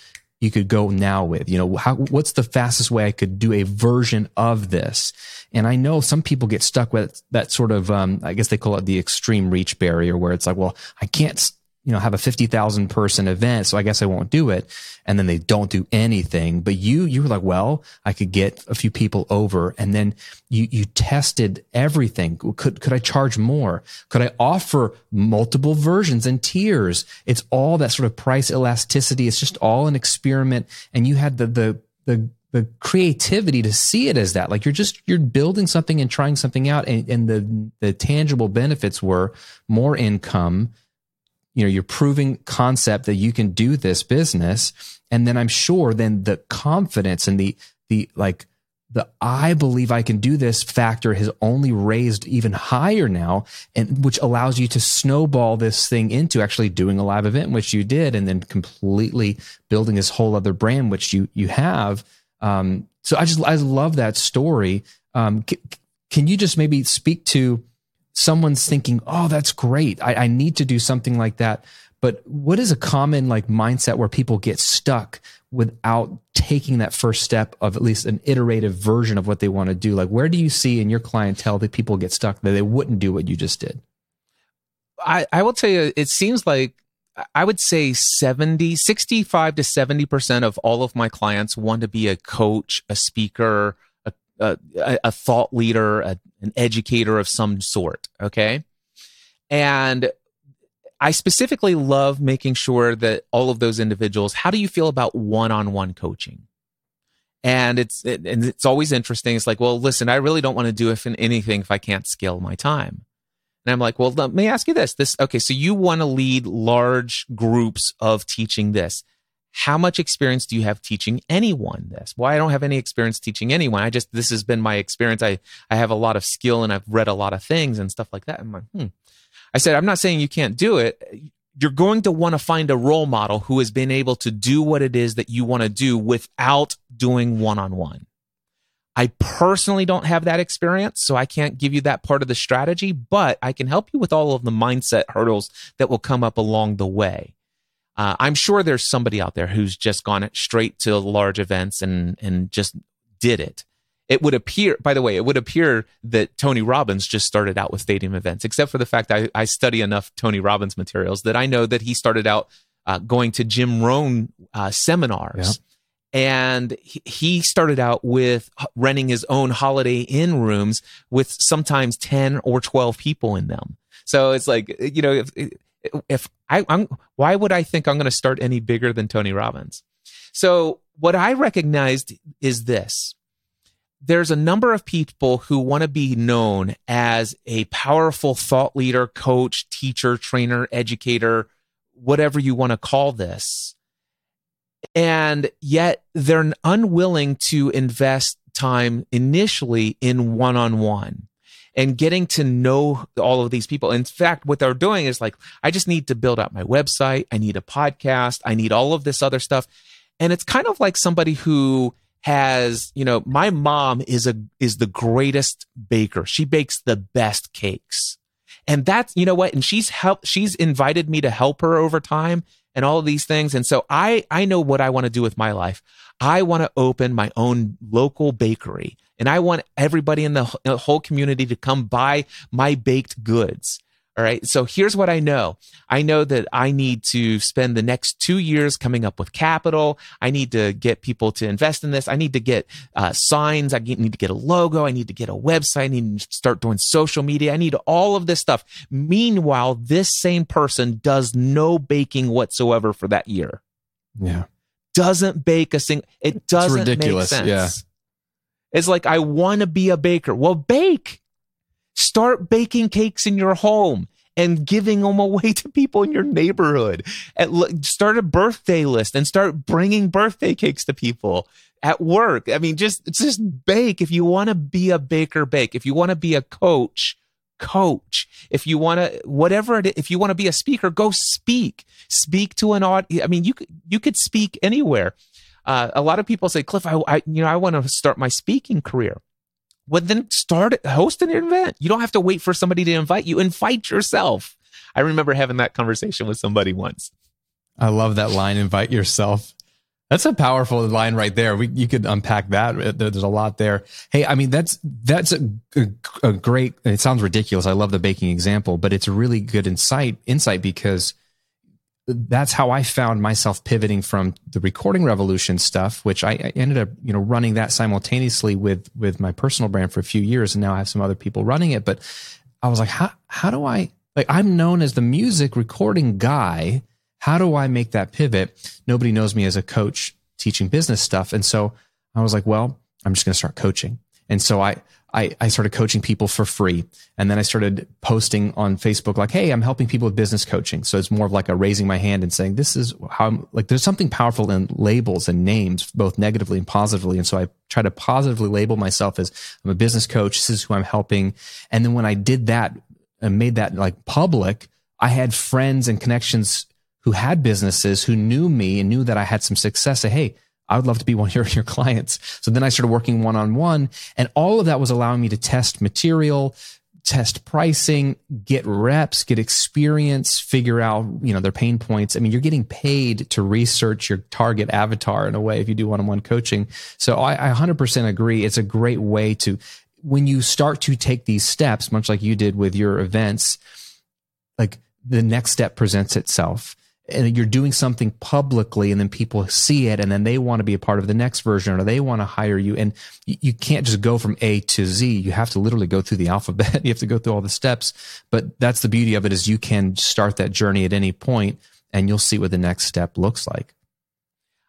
you could go now with, you know, how, what's the fastest way I could do a version of this? And I know some people get stuck with that sort of, um, I guess they call it the extreme reach barrier, where it's like, well, I can't, you know, have a fifty thousand person event, so I guess I won't do it. And then they don't do anything. But you, you were like, well, I could get a few people over. And then you, you tested everything. Could, could I charge more? Could I offer multiple versions and tiers? It's all that sort of price elasticity. It's just all an experiment. And you had the, the, the, the creativity to see it as that. Like you're just, you're building something and trying something out. And, and the, the tangible benefits were more income. You know, you're proving concept that you can do this business. And then I'm sure then the confidence and the, the, like the, I believe I can do this factor has only raised even higher now, and which allows you to snowball this thing into actually doing a live event, which you did, and then completely building this whole other brand, which you, you have. Um, so I just, I love that story. Um, can, can you just maybe speak to, someone's thinking, oh, that's great. I, I need to do something like that. But what is a common like mindset where people get stuck without taking that first step of at least an iterative version of what they want to do? Like, where do you see in your clientele that people get stuck, that they wouldn't do what you just did? I, I will tell you, it seems like I would say seventy, sixty-five to seventy percent of all of my clients want to be a coach, a speaker, a, a, a thought leader, a, an educator of some sort, okay? And I specifically love making sure that all of those individuals, how do you feel about one-on-one coaching? And it's it, and it's always interesting. It's like, well, listen, I really don't want to do if anything if I can't scale my time. And I'm like, well, let me ask you this. This okay, so you want to lead large groups of teaching this. How much experience do you have teaching anyone this? Well, I don't have any experience teaching anyone. I just, this has been my experience. I, I have a lot of skill and I've read a lot of things and stuff like that. I'm like, hmm. I said, I'm not saying you can't do it. You're going to want to find a role model who has been able to do what it is that you want to do without doing one-on-one. I personally don't have that experience, so I can't give you that part of the strategy, but I can help you with all of the mindset hurdles that will come up along the way. Uh, I'm sure there's somebody out there who's just gone straight to large events and and just did it. It would appear, by the way, it would appear that Tony Robbins just started out with stadium events, except for the fact I, I study enough Tony Robbins materials that I know that he started out uh, going to Jim Rohn uh, seminars. Yeah. And he started out with renting his own Holiday Inn rooms with sometimes ten or twelve people in them. So it's like, you know, if, if I, I'm, why would I think I'm going to start any bigger than Tony Robbins? So what I recognized is this. There's a number of people who want to be known as a powerful thought leader, coach, teacher, trainer, educator, whatever you want to call this. And yet they're unwilling to invest time initially in one-on-one and getting to know all of these people. In fact, what they're doing is like, I just need to build out my website. I need a podcast. I need all of this other stuff. And it's kind of like somebody who has, you know, my mom is a is the greatest baker. She bakes the best cakes. And that's, you know what, and she's helped, she's invited me to help her over time and all of these things. And so I, I know what I want to do with my life. I want to open my own local bakery and I want everybody in the whole community to come buy my baked goods. All right. So here's what I know. I know that I need to spend the next two years coming up with capital. I need to get people to invest in this. I need to get uh, signs. I need to get a logo. I need to get a website. I need to start doing social media. I need all of this stuff. Meanwhile, this same person does no baking whatsoever for that year. Yeah. Doesn't bake a single, it doesn't it's ridiculous. Make sense. Yeah. It's like, I want to be a baker. Well, bake. Start baking cakes in your home and giving them away to people in your neighborhood. At, start a birthday list and start bringing birthday cakes to people at work. I mean, just, just bake. If you want to be a baker, bake. If you want to be a coach, coach. If you want to, whatever it is, if you want to be a speaker, go speak. Speak to an audience. I mean, you could, you could speak anywhere. Uh, a lot of people say, Cliff, I, I you know, I want to start my speaking career. Well, then start hosting an event. You don't have to wait for somebody to invite you. Invite yourself. I remember having that conversation with somebody once. I love that line, invite yourself. That's a powerful line right there. We, you could unpack that. There's a lot there. Hey, I mean, that's that's a, a great, it sounds ridiculous. I love the baking example, but it's really good insight, insight because that's how I found myself pivoting from the recording revolution stuff, which I, I ended up, you know, running that simultaneously with, with my personal brand for a few years. And now I have some other people running it, but I was like, how, how do I, like, I'm known as the music recording guy. How do I make that pivot? Nobody knows me as a coach teaching business stuff. And so I was like, well, I'm just going to start coaching. And so I, I, I started coaching people for free. And then I started posting on Facebook, like, hey, I'm helping people with business coaching. So it's more of like a raising my hand and saying, this is how I'm like, there's something powerful in labels and names, both negatively and positively. And so I try to positively label myself as I'm a business coach. This is who I'm helping. And then when I did that and made that like public, I had friends and connections who had businesses who knew me and knew that I had some success. Say, hey, I would love to be one of your, your clients. So then I started working one-on-one, and all of that was allowing me to test material, test pricing, get reps, get experience, figure out, you know, their pain points. I mean, you're getting paid to research your target avatar in a way if you do one-on-one coaching. So I, I one hundred percent agree. It's a great way to, when you start to take these steps, much like you did with your events, like the next step presents itself. and you're doing something publicly, and then people see it, and then they want to be a part of the next version, or they want to hire you. And you can't just go from A to Z. You have to literally go through the alphabet. You have to go through all the steps. But that's the beauty of it, is you can start that journey at any point, and you'll see what the next step looks like.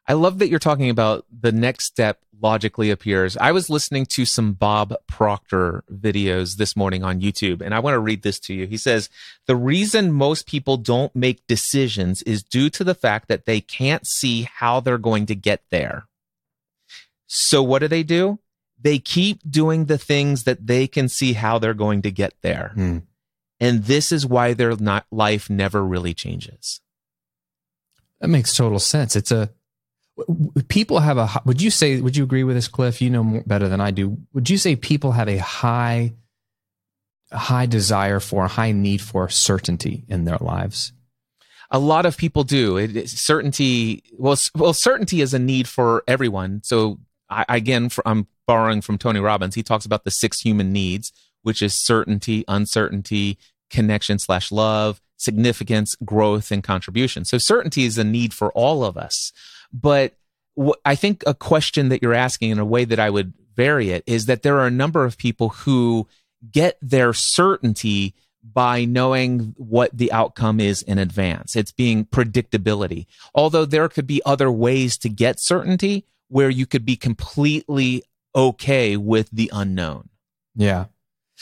I love that you're talking about the next step logically appears. I was listening to some Bob Proctor videos this morning on YouTube, and I want to read this to you. He says, the reason most people don't make decisions is due to the fact that they can't see how they're going to get there. So what do they do? They keep doing the things that they can see how they're going to get there. Mm. And this is why their not, life never really changes. That makes total sense. It's a People have a, would you say, would you agree with this, Cliff? You know more, better than I do. Would you say people have a high, high desire for, a high need for certainty in their lives? A lot of people do. It, certainty, well, well, certainty is a need for everyone. So I, again, for, I'm borrowing from Tony Robbins. He talks about the six human needs, which is certainty, uncertainty, connection slash love, significance, growth, and contribution. So certainty is a need for all of us. But wh- I think a question that you're asking, in a way that I would vary it, is that there are a number of people who get their certainty by knowing what the outcome is in advance. It's being predictability. Although there could be other ways to get certainty where you could be completely okay with the unknown. Yeah.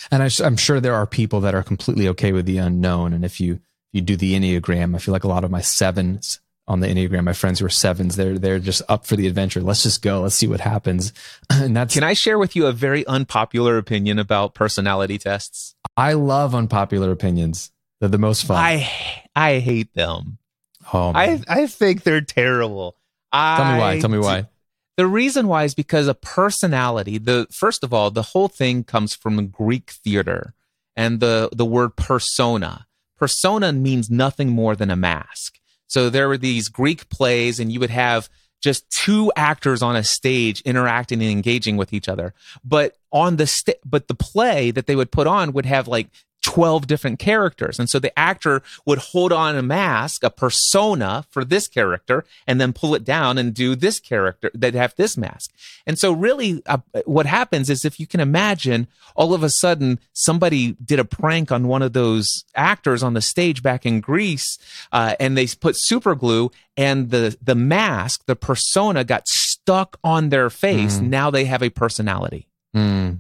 And I, I'm sure there are people that are completely okay with the unknown. And if you, you do the Enneagram, I feel like a lot of my sevens on the Enneagram, my friends who are sevens, they're they're just up for the adventure. Let's just go. Let's see what happens. And that's. Can I share with you a very unpopular opinion about personality tests? I love unpopular opinions. They're the most fun. I I hate them. Oh, man. I I think they're terrible. I, Tell me why. Tell me why. The reason why is because a personality. The first of all, the whole thing comes from Greek theater, and the the word persona. Persona means nothing more than a mask. So there were these Greek plays, and you would have just two actors on a stage interacting and engaging with each other. But on the st- but the play that they would put on would have like twelve different characters. And so the actor would hold on a mask, a persona for this character, and then pull it down and do this character. They'd have this mask. And so really uh, what happens is, if you can imagine, all of a sudden somebody did a prank on one of those actors on the stage back in Greece, uh, and they put super glue, and the, the mask, the persona, got stuck on their face. Mm. Now they have a personality. Mm.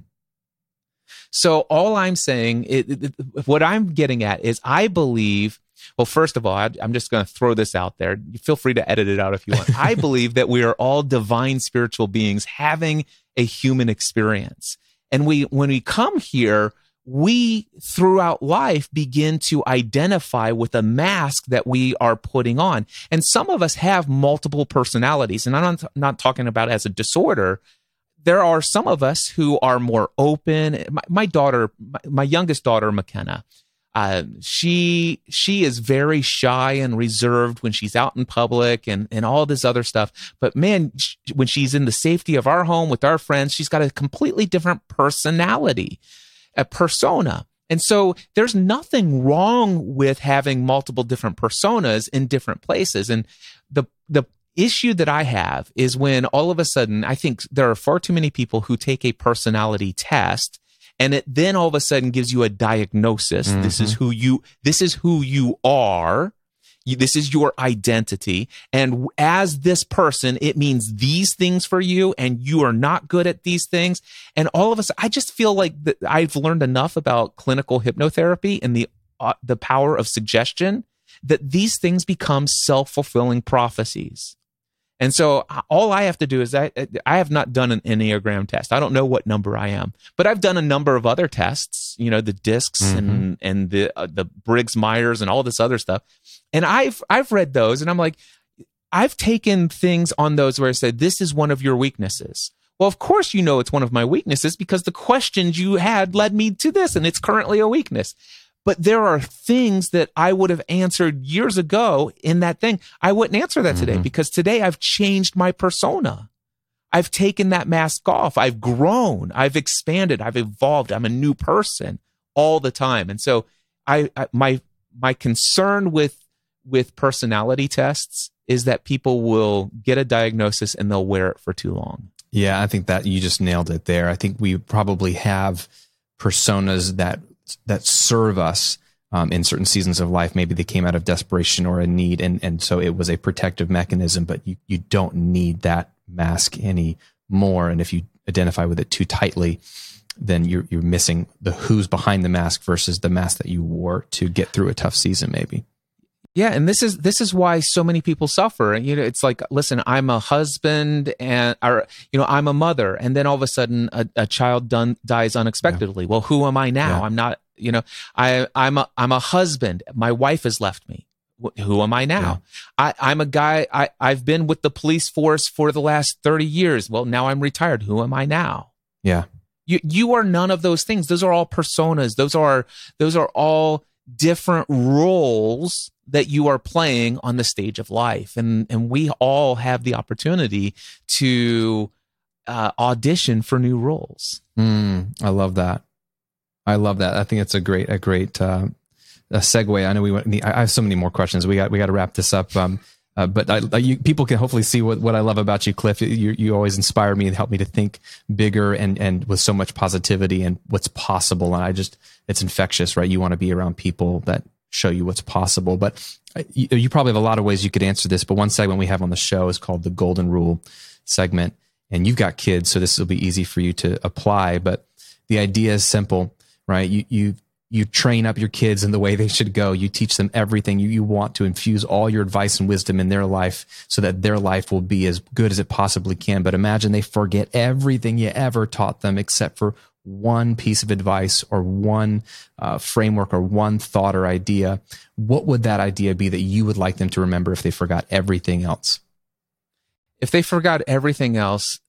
So all I'm saying, it, it, what I'm getting at is, I believe, well, first of all, I, I'm just going to throw this out there. Feel free to edit it out if you want. I believe that we are all divine spiritual beings having a human experience. And we, when we come here, we throughout life begin to identify with a mask that we are putting on. And some of us have multiple personalities. And I'm not, not talking about as a disorder. There are some of us who are more open. My, my daughter, my, my youngest daughter, McKenna, uh, she she is very shy and reserved when she's out in public and, and all this other stuff. But man, sh- when she's in the safety of our home with our friends, she's got a completely different personality, a persona. And so there's nothing wrong with having multiple different personas in different places. And the the issue that I have is when all of a sudden, I think there are far too many people who take a personality test, and it then all of a sudden gives you a diagnosis. Mm-hmm. This is who you, this is who you are. You, this is your identity. And as this person, it means these things for you, and you are not good at these things. And all of us, I just feel like the, I've learned enough about clinical hypnotherapy and the, uh, the power of suggestion, that these things become self-fulfilling prophecies. And so all I have to do is, I, I have not done an Enneagram test. I don't know what number I am, but I've done a number of other tests, you know, the D I S Cs mm-hmm. and, and the, uh, the Briggs-Myers and all this other stuff. And I've, I've read those, and I'm like, I've taken things on those where I said, this is one of your weaknesses. Well, of course, you know, it's one of my weaknesses, because the questions you had led me to this, and it's currently a weakness. But there are things that I would have answered years ago in that thing. I wouldn't answer that mm-hmm. today, because today I've changed my persona. I've taken that mask off. I've grown. I've expanded. I've evolved. I'm a new person all the time. And so I, I my my concern with with personality tests is that people will get a diagnosis and they'll wear it for too long. Yeah, I think that you just nailed it there. I think we probably have personas that that serve us um, in certain seasons of life. Maybe they came out of desperation or a need, and and so it was a protective mechanism, but you, you don't need that mask anymore. And if you identify with it too tightly, then you're you're missing the who's behind the mask versus the mask that you wore to get through a tough season, maybe. Yeah, and this is this is why so many people suffer. You know, it's like, listen, I'm a husband, and or you know, I'm a mother, and then all of a sudden, a, a child done, dies unexpectedly. Yeah. Well, who am I now? Yeah. I'm not. You know, I I'm a I'm a husband. My wife has left me. Who am I now? Yeah. I, I'm a guy, I, I've been with the police force for the last thirty years. Well, now I'm retired. Who am I now? Yeah. You you are none of those things. Those are all personas. Those are those are all different roles that you are playing on the stage of life. And, and we all have the opportunity to uh, audition for new roles. Mm, I love that. I love that. I think it's a great, a great, uh, a segue. I know we went, I have so many more questions. We got, we got to wrap this up. Um, uh, but I, I, you, people can hopefully see what, what I love about you, Cliff. You, you always inspire me and help me to think bigger and, and with so much positivity and what's possible. And I just, it's infectious, right? You want to be around people that show you what's possible, but you, you probably have a lot of ways you could answer this, but one segment we have on the show is called the Golden Rule segment, and you've got kids, so this will be easy for you to apply, but the idea is simple, right? You, you, You train up your kids in the way they should go. You teach them everything. You, you want to infuse all your advice and wisdom in their life so that their life will be as good as it possibly can. But imagine they forget everything you ever taught them except for one piece of advice or one uh, framework or one thought or idea. What would that idea be that you would like them to remember if they forgot everything else? If they forgot everything else,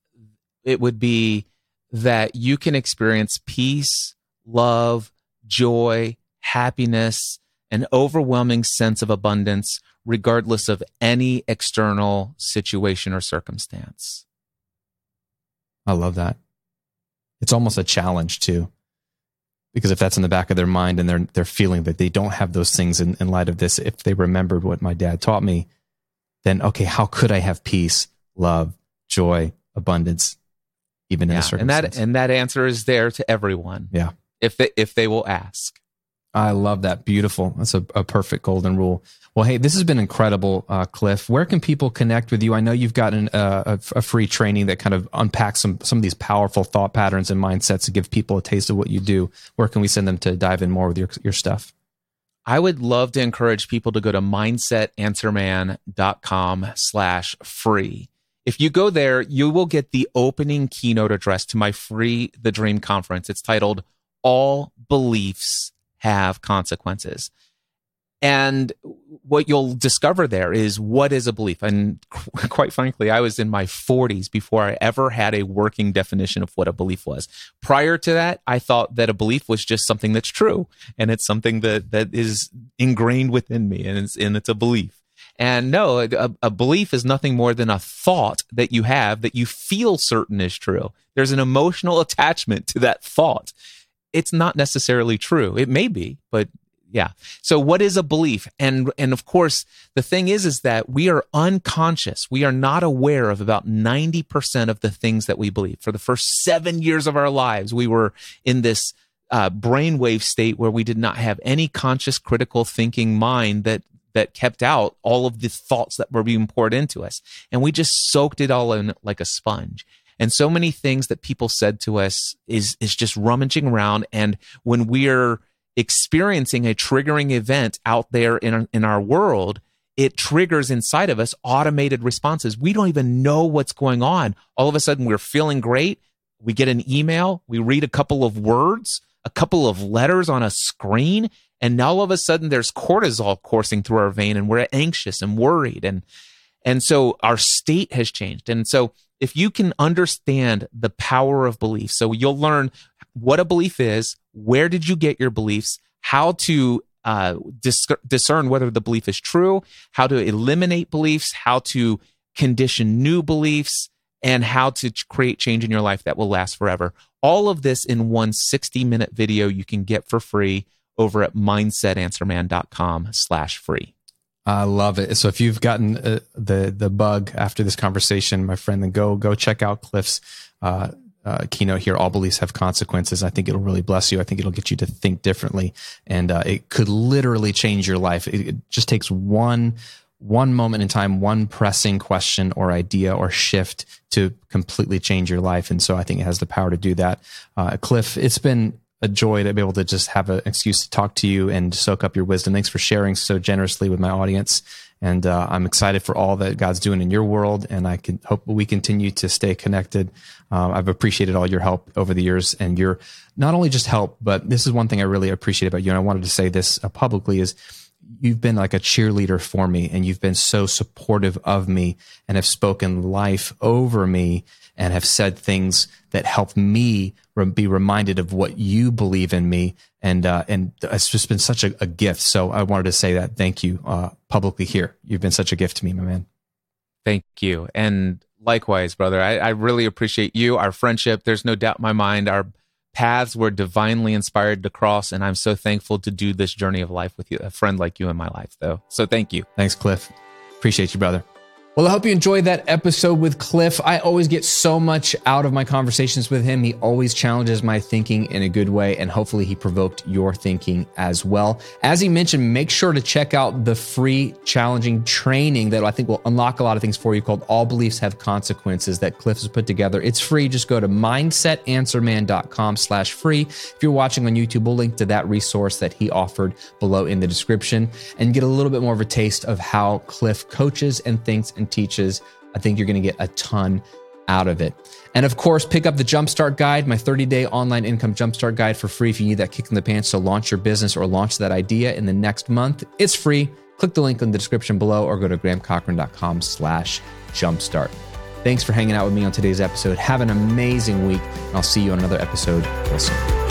it would be that you can experience peace, love, joy, happiness, an overwhelming sense of abundance, regardless of any external situation or circumstance. I love that. It's almost a challenge too, because if that's in the back of their mind and they're, they're feeling that they don't have those things in, in light of this, if they remembered what my dad taught me, then okay, how could I have peace, love, joy, abundance, even yeah, in a circumstance? And that, and that answer is there to everyone. Yeah. If they, if they will ask. I love that. Beautiful. That's a, a perfect golden rule. Well, hey, this has been incredible, uh, Cliff. Where can people connect with you? I know you've got an, uh, a, a free training that kind of unpacks some, some of these powerful thought patterns and mindsets to give people a taste of what you do. Where can we send them to dive in more with your, your stuff? I would love to encourage people to go to mindset answer man dot com slash free. If you go there, you will get the opening keynote address to my Free the Dream conference. It's titled, All Beliefs Have Consequences. And what you'll discover there is what is a belief. And qu- quite frankly, I was in my forties before I ever had a working definition of what a belief was. Prior to that, I thought that a belief was just something that's true. And it's something that, that is ingrained within me. And it's, and it's a belief. And no, a, a belief is nothing more than a thought that you have that you feel certain is true. There's an emotional attachment to that thought. It's not necessarily true. It may be, but yeah. So what is a belief? And and of course, the thing is, is that we are unconscious. We are not aware of about ninety percent of the things that we believe. For the first seven years of our lives, we were in this uh, brainwave state where we did not have any conscious, critical thinking mind that that kept out all of the thoughts that were being poured into us. And we just soaked it all in like a sponge. And so many things that people said to us is, is just rummaging around. And when we're experiencing a triggering event out there in our, in our world, it triggers inside of us automated responses. We don't even know what's going on. All of a sudden, we're feeling great. We get an email. We read a couple of words, a couple of letters on a screen. And now all of a sudden, there's cortisol coursing through our vein, and we're anxious and worried. And, and so our state has changed. And so if you can understand the power of belief, so you'll learn what a belief is, where did you get your beliefs, how to uh, dis- discern whether the belief is true, how to eliminate beliefs, how to condition new beliefs, and how to create change in your life that will last forever. All of this in one sixty-minute video you can get for free over at mindset answer man dot com slash free. I love it. So if you've gotten uh, the the bug after this conversation, my friend, then go go check out Cliff's uh, uh, keynote here. All beliefs have consequences. I think it'll really bless you. I think it'll get you to think differently, and uh, it could literally change your life. It, it just takes one one moment in time, one pressing question or idea or shift to completely change your life. And so I think it has the power to do that. Uh, Cliff, it's been a joy to be able to just have an excuse to talk to you and soak up your wisdom. Thanks for sharing so generously with my audience. And uh, I'm excited for all that God's doing in your world. And I can hope we continue to stay connected. Uh, I've appreciated all your help over the years, and your not only just help, but this is one thing I really appreciate about you. And I wanted to say this publicly is, you've been like a cheerleader for me, and you've been so supportive of me, and have spoken life over me, and have said things that help me be reminded of what you believe in me. And, uh, and it's just been such a, a gift. So I wanted to say that. Thank you uh, publicly here. You've been such a gift to me, my man. Thank you. And likewise, brother, I, I really appreciate you, our friendship. There's no doubt in my mind, our paths were divinely inspired to cross, and I'm so thankful to do this journey of life with you, a friend like you in my life, though. So thank you. Thanks, Cliff. Appreciate you, brother. Well, I hope you enjoyed that episode with Cliff. I always get so much out of my conversations with him. He always challenges my thinking in a good way, and hopefully he provoked your thinking as well. As he mentioned, make sure to check out the free challenging training that I think will unlock a lot of things for you, called All Beliefs Have Consequences, that Cliff has put together. It's free. Just go to mindset answer man dot com slash free. If you're watching on YouTube, we'll link to that resource that he offered below in the description, and get a little bit more of a taste of how Cliff coaches and thinks and teaches. I think you're going to get a ton out of it. And of course, pick up the Jumpstart Guide, my thirty-day online income Jumpstart Guide, for free if you need that kick in the pants to launch your business or launch that idea in the next month. It's free. Click the link in the description below, or go to graham cochran dot com slash jumpstart. Thanks for hanging out with me on today's episode. Have an amazing week, and I'll see you on another episode real soon.